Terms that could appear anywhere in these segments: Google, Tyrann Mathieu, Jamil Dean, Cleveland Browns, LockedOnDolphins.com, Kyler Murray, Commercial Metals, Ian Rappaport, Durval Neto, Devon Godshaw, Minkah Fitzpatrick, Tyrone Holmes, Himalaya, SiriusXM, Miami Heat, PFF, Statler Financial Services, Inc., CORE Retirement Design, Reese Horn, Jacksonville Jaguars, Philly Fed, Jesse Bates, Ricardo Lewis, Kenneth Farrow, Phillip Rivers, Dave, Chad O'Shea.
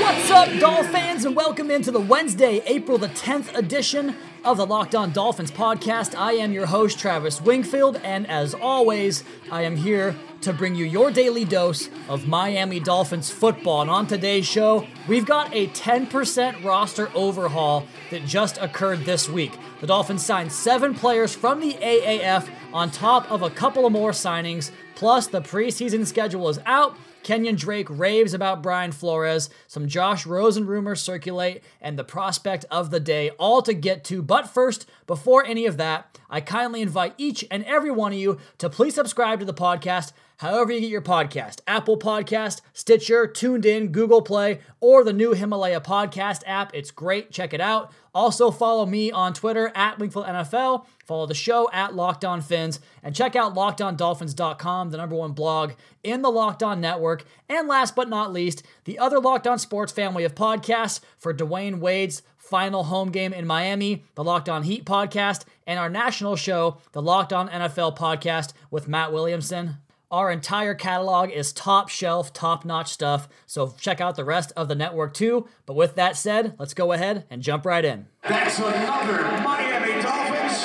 What's up, Dolph fans, and welcome into the Wednesday, April the 10th edition of the Locked On Dolphins podcast. I am your host, Travis Wingfield, and as always, I am here to bring you your daily dose of Miami Dolphins football. And on today's show, we've got a 10% roster overhaul that just occurred this week. The Dolphins signed 7 players from the AAF on top of a couple of more signings, plus the preseason schedule is out. Kenyon Drake raves about Brian Flores, some Josh Rosen rumors circulate, and the prospect of the day, all to get to. But first, before any of that, I kindly invite each and every one of you to please subscribe to the podcast however you get your podcast. Apple Podcast, Stitcher, Tuned In, Google Play, or the new Himalaya podcast app. It's great. Check it out. Also follow me on Twitter at WingfieldNFL, follow the show at Locked On Fins, and check out LockedOnDolphins.com, the #1 blog in the Locked On Network. And last but not least, the other Locked On Sports family of podcasts for Dwayne Wade's final home game in Miami, the Locked On Heat podcast, and our national show, the Locked On NFL podcast with Matt Williamson. Our entire catalog is top shelf, top-notch stuff, so check out the rest of the network too. But with that said, let's go ahead and jump right in. That's another Miami Dolphins.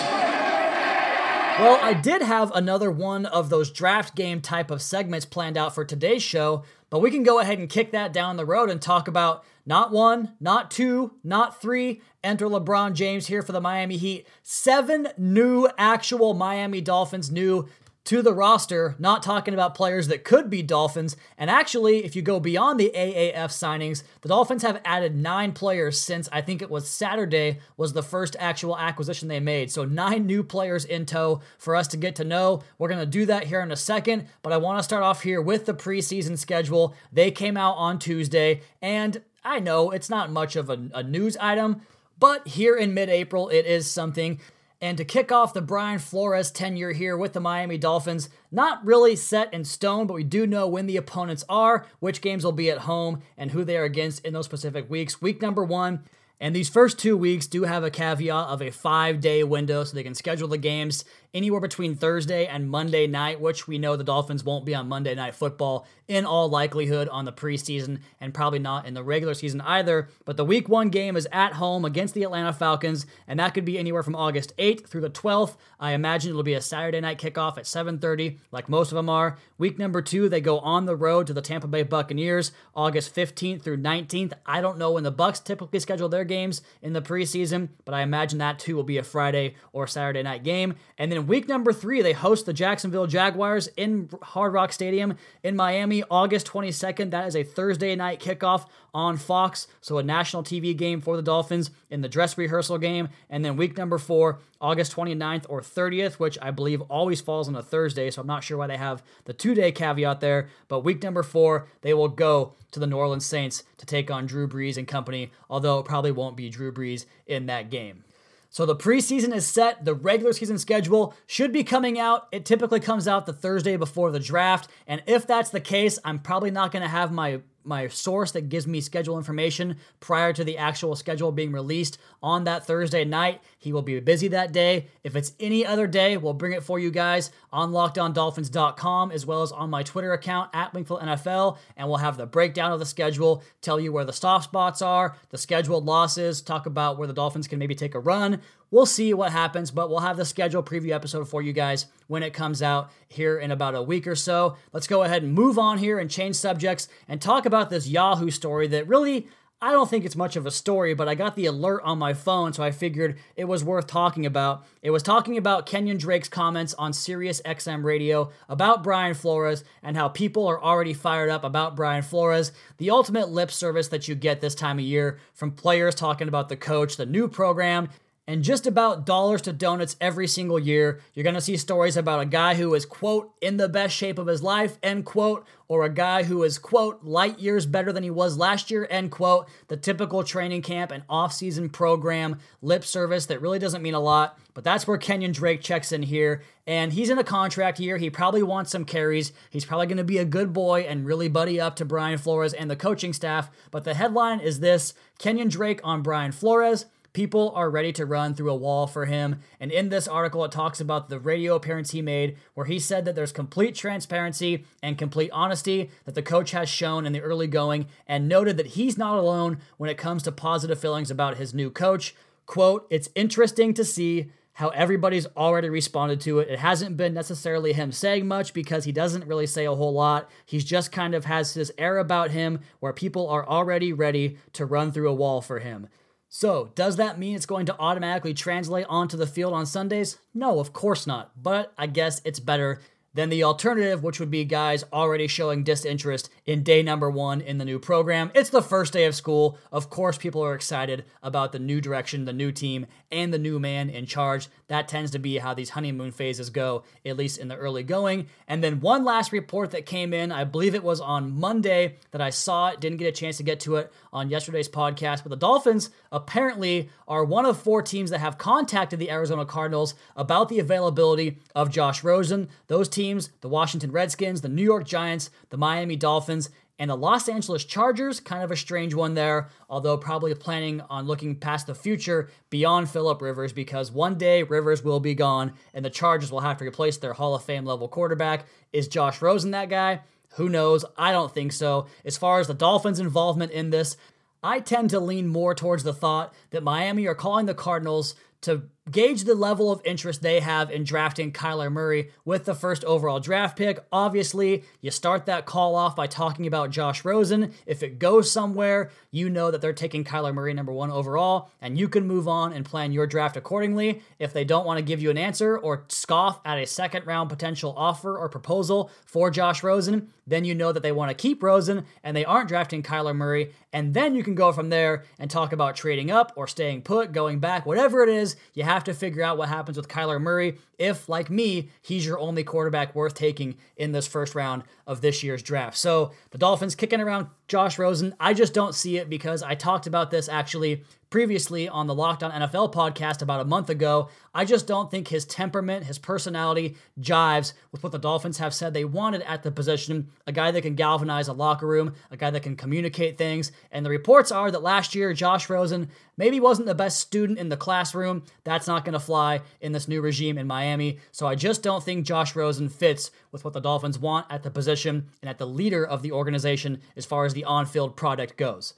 Well, I did have another one of those draft game type of segments planned out for today's show, but we can go ahead and kick that down the road and talk about not one, not two, not three. Enter LeBron James here for the Miami Heat. 7 new actual Miami Dolphins, new to the roster, not talking about players that could be Dolphins. And actually, if you go beyond the AAF signings, the Dolphins have added 9 players since, I think it was Saturday, was the first actual acquisition they made. So 9 new players in tow for us to get to know. We're going to do that here in a second, but I want to start off here with the preseason schedule. They came out on Tuesday, and I know it's not much of a news item, but here in mid-April, it is something. And to kick off the Brian Flores tenure here with the Miami Dolphins, not really set in stone, but we do know when the opponents are, which games will be at home, and who they are against in those specific weeks. Week number 1, and these first 2 weeks do have a caveat of a 5-day window, so they can schedule the games anywhere between Thursday and Monday night, which we know the Dolphins won't be on Monday Night Football in all likelihood on the preseason, and probably not in the regular season either. But the week 1 game is at home against the Atlanta Falcons, and that could be anywhere from August 8th through the 12th. I imagine it'll be a Saturday night kickoff at 7:30, like most of them are. Week number 2, they go on the road to the Tampa Bay Buccaneers, August 15th through 19th. I don't know when the Bucs typically schedule their games in the preseason, but I imagine that too will be a Friday or Saturday night game. And then week number 3, they host the Jacksonville Jaguars in Hard Rock Stadium in Miami, August 22nd. That is a Thursday night kickoff on Fox, so a national TV game for the Dolphins in the dress rehearsal game. And then week number 4, August 29th or 30th, which I believe always falls on a Thursday, so I'm not sure why they have the 2-day caveat there. But week number 4, they will go to the New Orleans Saints to take on Drew Brees and company, although it probably won't be Drew Brees in that game. So the preseason is set. The regular season schedule should be coming out. It typically comes out the Thursday before the draft, and if that's the case, I'm probably not going to have my source that gives me schedule information prior to the actual schedule being released on that Thursday night. He will be busy that day. If it's any other day, we'll bring it for you guys on LockedOnDolphins.com, as well as on my Twitter account at WingfieldNFL, and we'll have the breakdown of the schedule, tell you where the soft spots are, the scheduled losses, talk about where the Dolphins can maybe take a run. We'll see what happens, but we'll have the schedule preview episode for you guys when it comes out here in about a week or so. Let's go ahead and move on here and change subjects and talk about this Yahoo story that really, I don't think it's much of a story, but I got the alert on my phone, so I figured it was worth talking about. It was talking about Kenyon Drake's comments on SiriusXM radio about Brian Flores and how people are already fired up about Brian Flores, the ultimate lip service that you get this time of year from players talking about the coach, the new program, And just about dollars to donuts every single year, you're going to see stories about a guy who is, quote, in the best shape of his life, end quote, or a guy who is, quote, light years better than he was last year, end quote. The typical training camp and off-season program lip service that really doesn't mean a lot, but that's where Kenyon Drake checks in here. And he's in a contract year. He probably wants some carries. He's probably going to be a good boy and really buddy up to Brian Flores and the coaching staff. But the headline is this: Kenyon Drake on Brian Flores. People are ready to run through a wall for him. And in this article, it talks about the radio appearance he made where he said that there's complete transparency and complete honesty that the coach has shown in the early going, and noted that he's not alone when it comes to positive feelings about his new coach. Quote, "It's interesting to see how everybody's already responded to it. It hasn't been necessarily him saying much because he doesn't really say a whole lot. He's just kind of has this air about him where people are already ready to run through a wall for him." So, does that mean it's going to automatically translate onto the field on Sundays? No, of course not. But I guess it's better than the alternative, which would be guys already showing disinterest in day number one in the new program. It's the first day of school. Of course, people are excited about the new direction, the new team, and the new man in charge. That tends to be how these honeymoon phases go, at least in the early going. And then one last report that came in, I believe it was on Monday that I saw it, didn't get a chance to get to it on yesterday's podcast, but the Dolphins apparently are one of four teams that have contacted the Arizona Cardinals about the availability of Josh Rosen. Those teams, the Washington Redskins, the New York Giants, the Miami Dolphins, and the Los Angeles Chargers, kind of a strange one there, although probably planning on looking past the future beyond Phillip Rivers, because one day Rivers will be gone and the Chargers will have to replace their Hall of Fame level quarterback. Is Josh Rosen that guy? Who knows? I don't think so. As far as the Dolphins' involvement in this, I tend to lean more towards the thought that Miami are calling the Cardinals to gauge the level of interest they have in drafting Kyler Murray with the first overall draft pick. Obviously, you start that call off by talking about Josh Rosen. If it goes somewhere, you know that they're taking Kyler Murray number 1 overall, and you can move on and plan your draft accordingly. If they don't want to give you an answer or scoff at a second round potential offer or proposal for Josh Rosen, then you know that they want to keep Rosen and they aren't drafting Kyler Murray. And then you can go from there and talk about trading up or staying put, going back, whatever it is. You have to figure out what happens with Kyler Murray if, like me, he's your only quarterback worth taking in this first round of this year's draft. So the Dolphins kicking around Josh Rosen. I just don't see it, because I talked about this actually previously on the Locked On NFL podcast about a month ago. I just don't think his temperament, his personality jives with what the Dolphins have said they wanted at the position. A guy that can galvanize a locker room, a guy that can communicate things. And the reports are that last year, Josh Rosen maybe wasn't the best student in the classroom. That's not going to fly in this new regime in Miami. So I just don't think Josh Rosen fits with what the Dolphins want at the position and at the leader of the organization as far as the on-field product goes.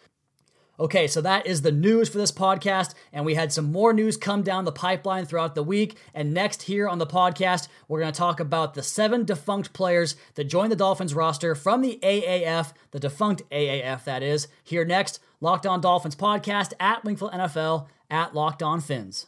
Okay, so that is the news for this podcast, and we had some more news come down the pipeline throughout the week. And next here on the podcast, we're going to talk about the 7 defunct players that joined the Dolphins roster from the AAF, the defunct AAF, that is. Here next, Locked On Dolphins podcast, at Wingfield NFL, at Locked On Fins.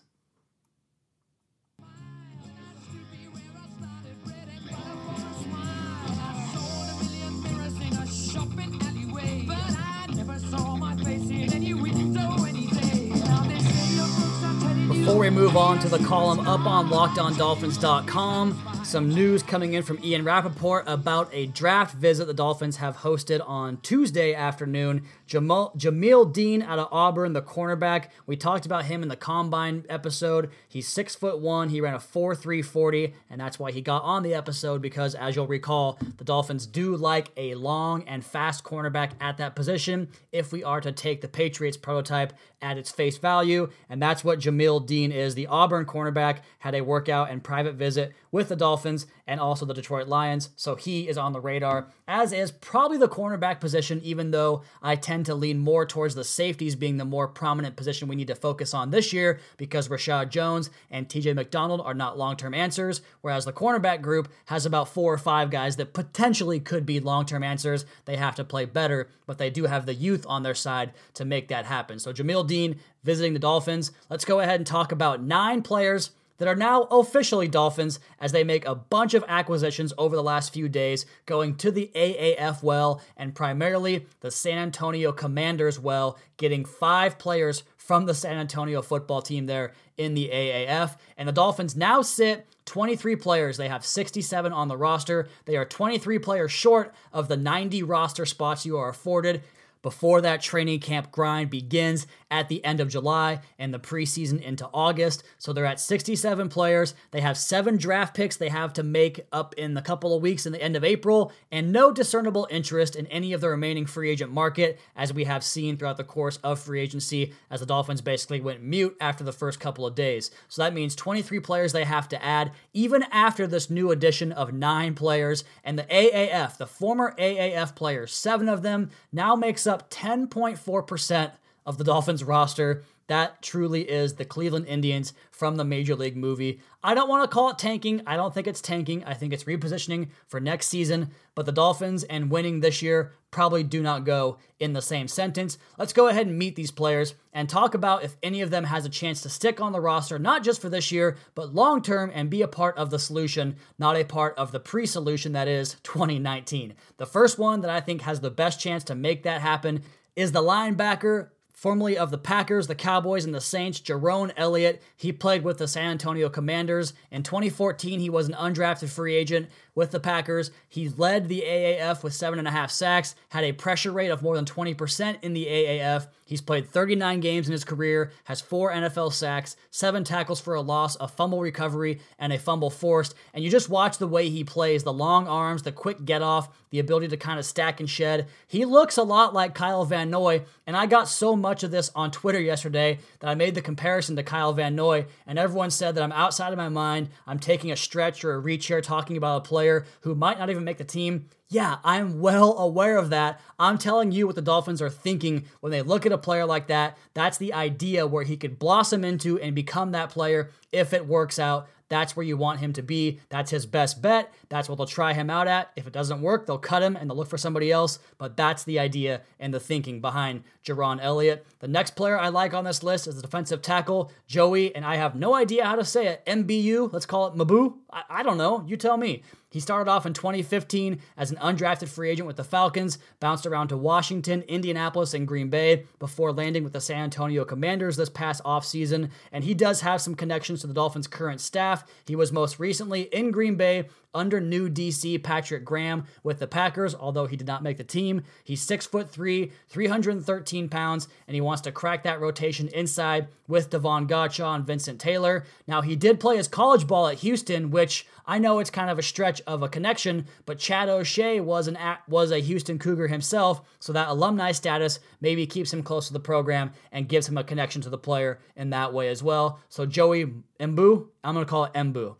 Before we move on to the column up on LockedOnDolphins.com, some news coming in from Ian Rappaport about a draft visit the Dolphins have hosted on Tuesday afternoon. Jamil Dean out of Auburn, the cornerback. We talked about him in the Combine episode. He's 6'1". He ran a 4.3 40, and that's why he got on the episode, because, as you'll recall, the Dolphins do like a long and fast cornerback at that position if we are to take the Patriots prototype at its face value, and that's what Jamil Dean is. The Auburn cornerback had a workout and private visit with the Dolphins and also the Detroit Lions, so he is on the radar, as is probably the cornerback position, even though I tend to lean more towards the safeties being the more prominent position we need to focus on this year, because Rashad Jones and TJ McDonald are not long-term answers, whereas the cornerback group has about 4 or 5 guys that potentially could be long-term answers. They have to play better, but they do have the youth on their side to make that happen. So Jamil Dean visiting the Dolphins. Let's go ahead and talk about 9 players that are now officially Dolphins as they make a bunch of acquisitions over the last few days, going to the AAF well and primarily the San Antonio Commanders well, getting 5 players from the San Antonio football team there in the AAF. And the Dolphins now sit 23 players. They have 67 on the roster. They are 23 players short of the 90 roster spots you are afforded before that training camp grind begins at the end of July and the preseason into August. So they're at 67 players. They have 7 draft picks they have to make up in the couple of weeks in the end of April, and no discernible interest in any of the remaining free agent market, as we have seen throughout the course of free agency, as the Dolphins basically went mute after the first couple of days. So that means 23 players they have to add, even after this new addition of 9 players. And the AAF, the former AAF players, 7 of them, now makes up 10.4% of the Dolphins roster. That truly is the Cleveland Indians from the Major League Movie. I don't want to call it tanking. I don't think it's tanking. I think it's repositioning for next season. But the Dolphins and winning this year probably do not go in the same sentence. Let's go ahead and meet these players and talk about if any of them has a chance to stick on the roster, not just for this year, but long-term, and be a part of the solution, not a part of the pre-solution that is 2019. The first one that I think has the best chance to make that happen is the linebacker, formerly of the Packers, the Cowboys, and the Saints, Jerome Elliott. He played with the San Antonio Commanders. In 2014, he was an undrafted free agent with the Packers. He led the AAF with 7.5 sacks, had a pressure rate of more than 20% in the AAF. He's played 39 games in his career, has 4 NFL sacks, 7 tackles for a loss, a fumble recovery, and a fumble forced. And you just watch the way he plays, the long arms, the quick get-off, the ability to kind of stack and shed. He looks a lot like Kyle Van Noy, and I got so much of this on Twitter yesterday that I made the comparison to Kyle Van Noy, and everyone said that I'm outside of my mind, I'm taking a stretch or a reach here talking about a player who might not even make the team. Yeah, I'm well aware of that. I'm telling you what the Dolphins are thinking when they look at a player like that. That's the idea where he could blossom into and become that player if it works out. That's where you want him to be. That's his best bet. That's what they'll try him out at. If it doesn't work, they'll cut him and they'll look for somebody else. But that's the idea and the thinking behind Jerron Elliott. The next player I like on this list is the defensive tackle, Joey, and I have no idea how to say it, MBU. Let's call it Mabu. I don't know. You tell me. He started off in 2015 as an undrafted free agent with the Falcons, bounced around to Washington, Indianapolis, and Green Bay before landing with the San Antonio Commanders this past offseason. And he does have some connections to the Dolphins' current staff. He was most recently in Green Bay under new DC Patrick Graham with the Packers, although he did not make the team. He's 6'3", 313 pounds, and he wants to crack that rotation inside with Devon Godshaw and Vincent Taylor. Now, he did play his college ball at Houston, which I know it's kind of a stretch of a connection, but Chad O'Shea was a Houston Cougar himself, so that alumni status maybe keeps him close to the program and gives him a connection to the player in that way as well. So Joey Embu, I'm going to call it Embu.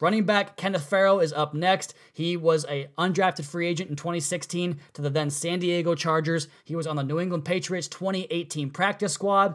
Running back Kenneth Farrow is up next. He was an undrafted free agent in 2016 to the then San Diego Chargers. He was on the New England Patriots 2018 practice squad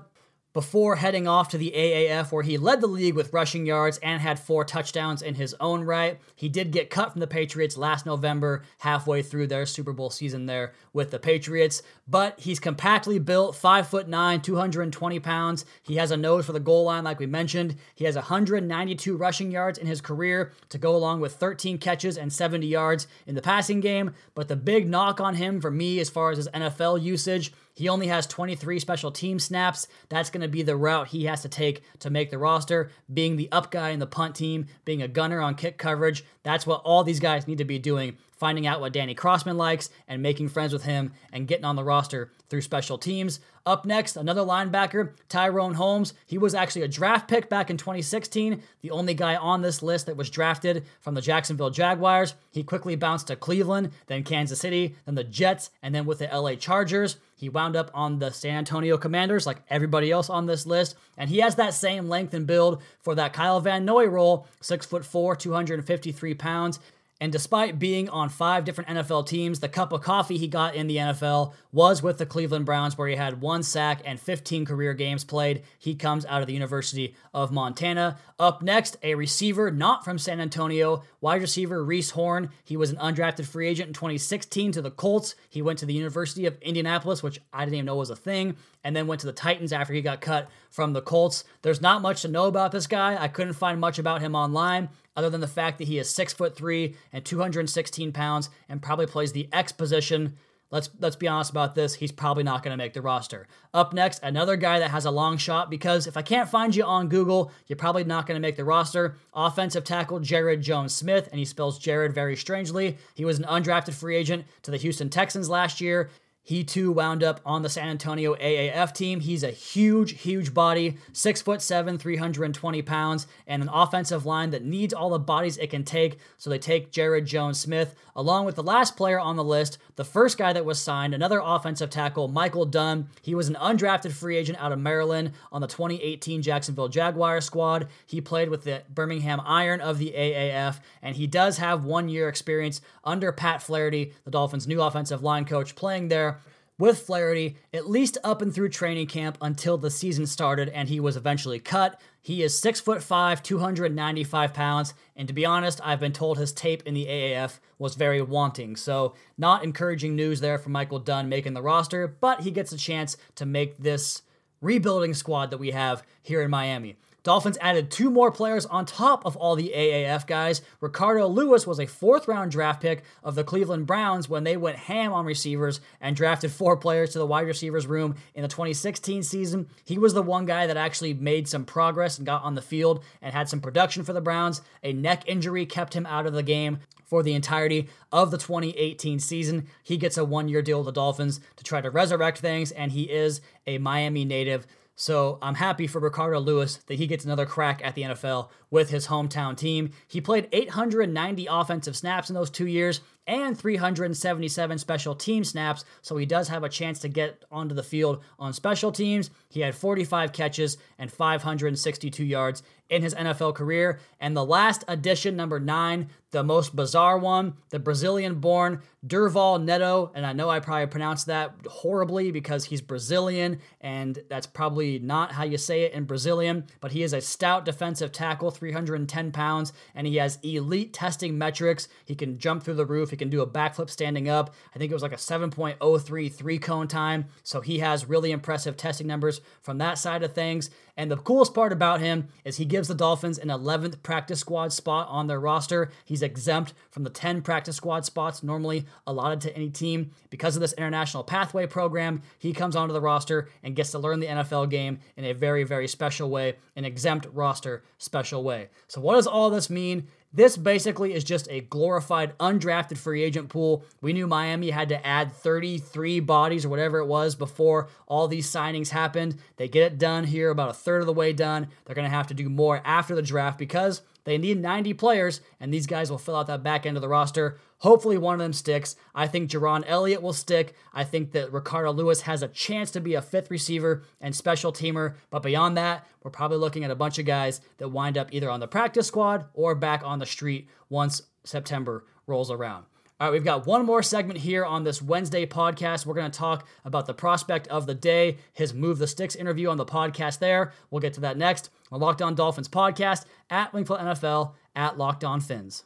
before heading off to the AAF, where he led the league with rushing yards and had 4 touchdowns in his own right. He did get cut from the Patriots last November, halfway through their Super Bowl season there with the Patriots, but he's compactly built, 5'9", 220 pounds. He has a nose for the goal line, like we mentioned. He has 192 rushing yards in his career to go along with 13 catches and 70 yards in the passing game, but the big knock on him for me as far as his NFL usage, he only has 23 special team snaps. That's going to be the route he has to take to make the roster, being the up guy in the punt team, being a gunner on kick coverage. That's what all these guys need to be doing, finding out what Danny Crossman likes and making friends with him and getting on the roster through special teams. Up next, another linebacker, Tyrone Holmes. He was actually a draft pick back in 2016, the only guy on this list that was drafted from the Jacksonville Jaguars. He quickly bounced to Cleveland, then Kansas City, then the Jets, and then with the LA Chargers. He wound up on the San Antonio Commanders like everybody else on this list, and he has that same length and build for that Kyle Van Noy role, 6'4", 253 pounds. And despite being on 5 different NFL teams, the cup of coffee he got in the NFL was with the Cleveland Browns, where he had 1 sack and 15 career games played. He comes out of the University of Montana. Up next, a receiver not from San Antonio, wide receiver Reese Horn. He was an undrafted free agent in 2016 to the Colts. He went to the University of Indianapolis, which I didn't even know was a thing, and then went to the Titans after he got cut from the Colts. There's not much to know about this guy. I couldn't find much about him online other than the fact that he is 6'3" and 216 pounds and probably plays the X position. Let's be honest about this. He's probably not going to make the roster. Up next, another guy that has a long shot because if I can't find you on Google, you're probably not going to make the roster. Offensive tackle Jared Jones-Smith, and he spells Jared very strangely. He was an undrafted free agent to the Houston Texans last year. He too wound up on the San Antonio AAF team. He's a huge, huge body, 6'7", 320 pounds, and an offensive line that needs all the bodies it can take. So they take Jared Jones-Smith, along with the last player on the list, the first guy that was signed, another offensive tackle, Michael Dunn. He was an undrafted free agent out of Maryland on the 2018 Jacksonville Jaguars squad. He played with the Birmingham Iron of the AAF, and he does have 1 year experience under Pat Flaherty, the Dolphins' new offensive line coach, playing there with Flaherty, at least up and through training camp until the season started and he was eventually cut. He is 6'5", 295 pounds, and to be honest, I've been told his tape in the AAF was very wanting, so not encouraging news there for Michael Dunn making the roster, but he gets a chance to make this rebuilding squad that we have here in Miami. Dolphins added two more players on top of all the AAF guys. Ricardo Lewis was a fourth-round draft pick of the Cleveland Browns when they went ham on receivers and drafted four players to the wide receivers room in the 2016 season. He was the one guy that actually made some progress and got on the field and had some production for the Browns. A neck injury kept him out of the game for the entirety of the 2018 season. He gets a one-year deal with the Dolphins to try to resurrect things, and he is a Miami native. So I'm happy for Ricardo Lewis that he gets another crack at the NFL with his hometown team. He played 890 offensive snaps in those 2 years and 377 special team snaps, so he does have a chance to get onto the field on special teams. He had 45 catches and 562 yards in his NFL career. And the last addition, number 9, the most bizarre one, the Brazilian-born Durval Neto, and I know I probably pronounced that horribly because he's Brazilian, and that's probably not how you say it in Brazilian, but he is a stout defensive tackle, 310 pounds, and he has elite testing metrics. He can jump through the roof. He can do a backflip standing up. I think it was like a 7.03 three-cone time, so he has really impressive testing numbers from that side of things. And the coolest part about him is he gives the Dolphins an 11th practice squad spot on their roster. He's exempt from the 10 practice squad spots normally allotted to any team. Because of this international pathway program, he comes onto the roster and gets to learn the NFL game in a very, very special way, an exempt roster special way. So what does all this mean? This basically is just a glorified undrafted free agent pool. We knew Miami had to add 33 bodies or whatever it was before all these signings happened. They get it done here, about a third of the way done. They're going to have to do more after the draft because they need 90 players, and these guys will fill out that back end of the roster. Hopefully one of them sticks. I think Jerome Elliott will stick. I think that Ricardo Lewis has a chance to be a fifth receiver and special teamer. But beyond that, we're probably looking at a bunch of guys that wind up either on the practice squad or back on the street once September rolls around. All right, we've got one more segment here on this Wednesday podcast. We're going to talk about the prospect of the day, his Move the Sticks interview on the podcast there. We'll get to that next. The Locked On Dolphins podcast, at Wingfield NFL, at Locked On Fins.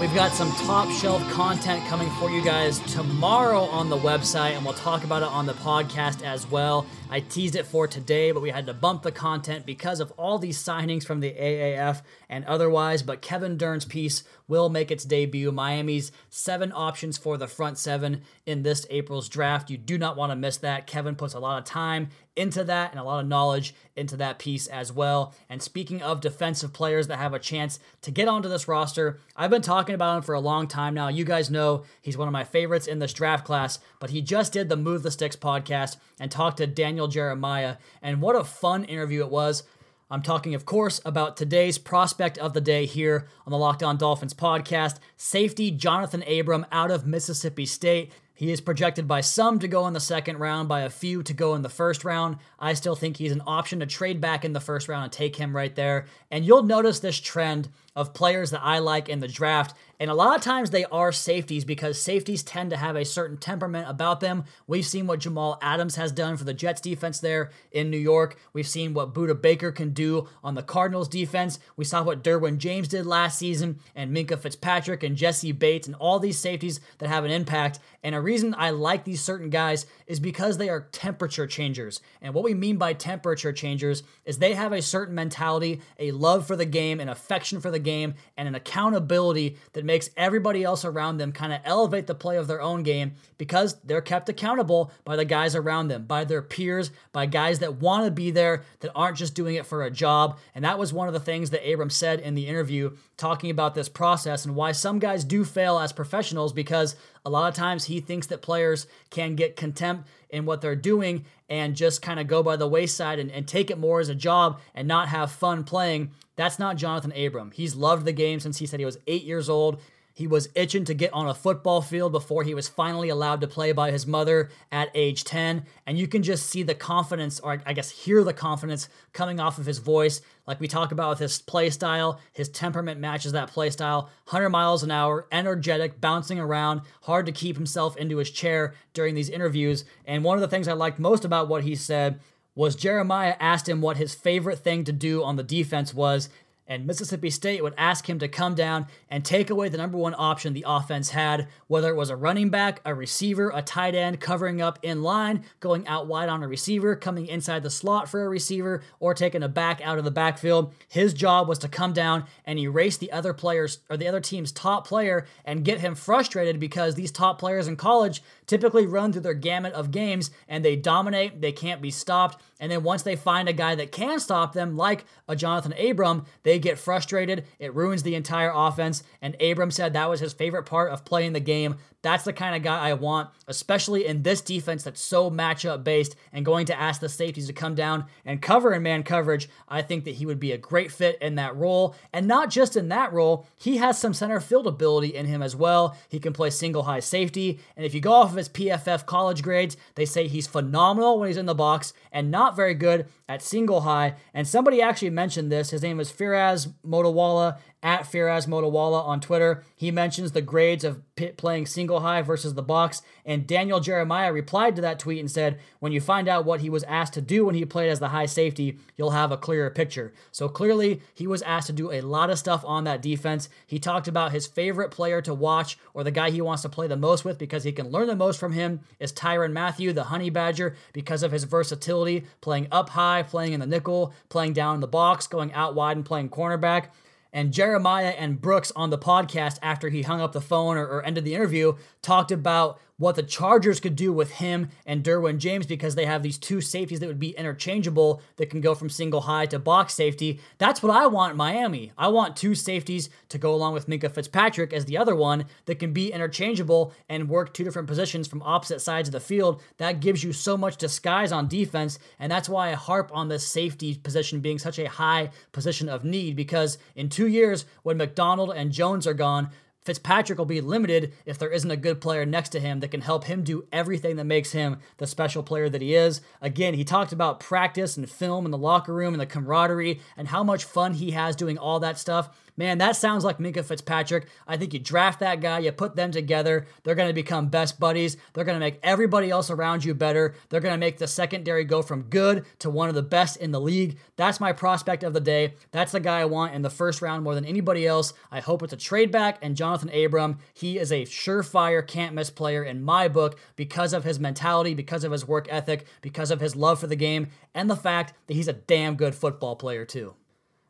We've got some top shelf content coming for you guys tomorrow on the website, and we'll talk about it on the podcast as well. I teased it for today, but we had to bump the content because of all these signings from the AAF and otherwise, but Kevin Dern's piece will make its debut. Miami's 7 options for the front 7 in this April's draft. You do not want to miss that. Kevin puts a lot of time into that and a lot of knowledge into that piece as well. And speaking of defensive players that have a chance to get onto this roster, I've been talking about him for a long time now. You guys know he's one of my favorites in this draft class, but he just did the Move the Sticks podcast and talked to Daniel Jeremiah, and what a fun interview it was. I'm talking, of course, about today's prospect of the day here on the Locked On Dolphins podcast, safety Jonathan Abram out of Mississippi State. He is projected by some to go in the second round, by a few to go in the first round. I still think he's an option to trade back in the first round and take him right there. And you'll notice this trend of players that I like in the draft. And a lot of times they are safeties because safeties tend to have a certain temperament about them. We've seen what Jamal Adams has done for the Jets defense there in New York. We've seen what Budda Baker can do on the Cardinals defense. We saw what Derwin James did last season, and Minkah Fitzpatrick and Jesse Bates and all these safeties that have an impact. And a reason I like these certain guys is because they are temperature changers. And what we mean by temperature changers is they have a certain mentality, a love for the game, an affection for the game, and an accountability that makes everybody else around them kind of elevate the play of their own game because they're kept accountable by the guys around them, by their peers, by guys that want to be there, that aren't just doing it for a job. And that was one of the things that Abram said in the interview talking about this process and why some guys do fail as professionals, because a lot of times he thinks that players can get contempt in what they're doing and just kind of go by the wayside and take it more as a job and not have fun playing. That's not Jonathan Abram. He's loved the game since he said he was 8 years old. He was itching to get on a football field before he was finally allowed to play by his mother at age 10. And you can just see the confidence, or I guess hear the confidence coming off of his voice. Like we talk about with his play style, his temperament matches that play style. 100 miles an hour, energetic, bouncing around, hard to keep himself into his chair during these interviews. And one of the things I liked most about what he said was Jeremiah asked him what his favorite thing to do on the defense was, and Mississippi State would ask him to come down and take away the number one option the offense had, whether it was a running back, a receiver, a tight end, covering up in line, going out wide on a receiver, coming inside the slot for a receiver, or taking a back out of the backfield. His job was to come down and erase the other players or the other team's top player and get him frustrated, because these top players in college typically run through their gamut of games and they dominate, they can't be stopped. And then once they find a guy that can stop them, like a Jonathan Abram, they get frustrated. It ruins the entire offense. And Abram said that was his favorite part of playing the game. That's the kind of guy I want, especially in this defense that's so matchup based and going to ask the safeties to come down and cover in man coverage. I think that he would be a great fit in that role. And not just in that role, he has some center field ability in him as well. He can play single high safety. And if you go off of his PFF college grades, they say he's phenomenal when he's in the box and not very good at single high. And somebody actually mentioned this. His name is Firas Moutawala, at Firas Moutawala on Twitter. He mentions the grades of playing single high versus the box, and Daniel Jeremiah replied to that tweet and said, when you find out what he was asked to do when he played as the high safety, you'll have a clearer picture. So clearly, he was asked to do a lot of stuff on that defense. He talked about his favorite player to watch, or the guy he wants to play the most with because he can learn the most from him, is Tyrann Mathieu, the Honey Badger, because of his versatility, playing up high, playing in the nickel, playing down in the box, going out wide and playing cornerback. And Jeremiah and Brooks on the podcast after he hung up the phone or ended the interview talked about what the Chargers could do with him and Derwin James, because they have these two safeties that would be interchangeable that can go from single high to box safety. That's what I want in Miami. I want two safeties to go along with Minkah Fitzpatrick as the other one that can be interchangeable and work two different positions from opposite sides of the field. That gives you so much disguise on defense, and that's why I harp on this safety position being such a high position of need, because in 2 years, when McDonald and Jones are gone, Fitzpatrick will be limited if there isn't a good player next to him that can help him do everything that makes him the special player that he is. Again, he talked about practice and film and the locker room and the camaraderie and how much fun he has doing all that stuff. Man, that sounds like Minkah Fitzpatrick. I think you draft that guy, you put them together, they're going to become best buddies. They're going to make everybody else around you better. They're going to make the secondary go from good to one of the best in the league. That's my prospect of the day. That's the guy I want in the first round more than anybody else. I hope it's a trade back, and Jonathan Abram, he is a surefire can't-miss player in my book because of his mentality, because of his work ethic, because of his love for the game, and the fact that he's a damn good football player too.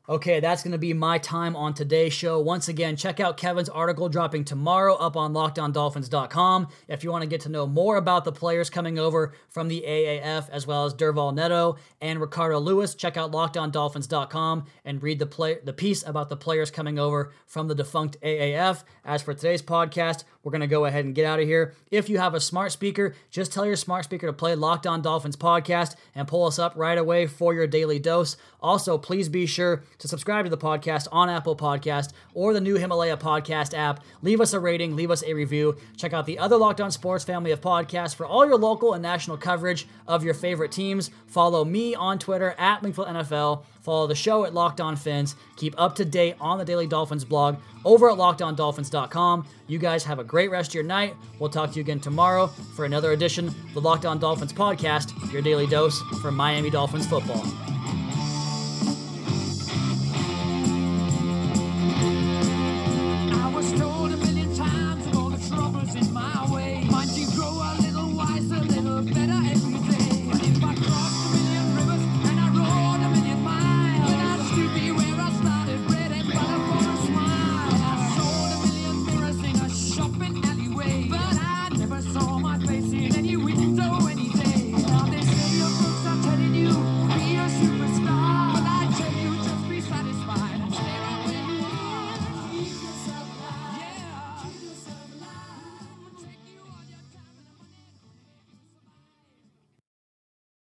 Okay, that's going to be my time on today's show. Once again, check out Kevin's article dropping tomorrow up on LockedOnDolphins.com if you want to get to know more about the players coming over from the AAF, as well as Durval Neto and Ricardo Lewis. Check out LockedOnDolphins.com and read the piece about the players coming over from the defunct AAF. As for today's podcast, we're going to go ahead and get out of here. If you have a smart speaker, just tell your smart speaker to play Locked On Dolphins podcast and pull us up right away for your daily dose. Also, please be sure to subscribe to the podcast on Apple Podcast or the new Himalaya podcast app. Leave us a rating, leave us a review. Check out the other Locked On Sports family of podcasts for all your local and national coverage of your favorite teams. Follow me on Twitter at MinkfieldNFL. Follow the show at Locked On Fins. Keep up to date on the Daily Dolphins blog over at LockedOnDolphins.com. You guys have a great rest of your night. We'll talk to you again tomorrow for another edition of the Locked On Dolphins podcast, your daily dose for Miami Dolphins football. I was told a million times all the troubles in my way. Might you grow up?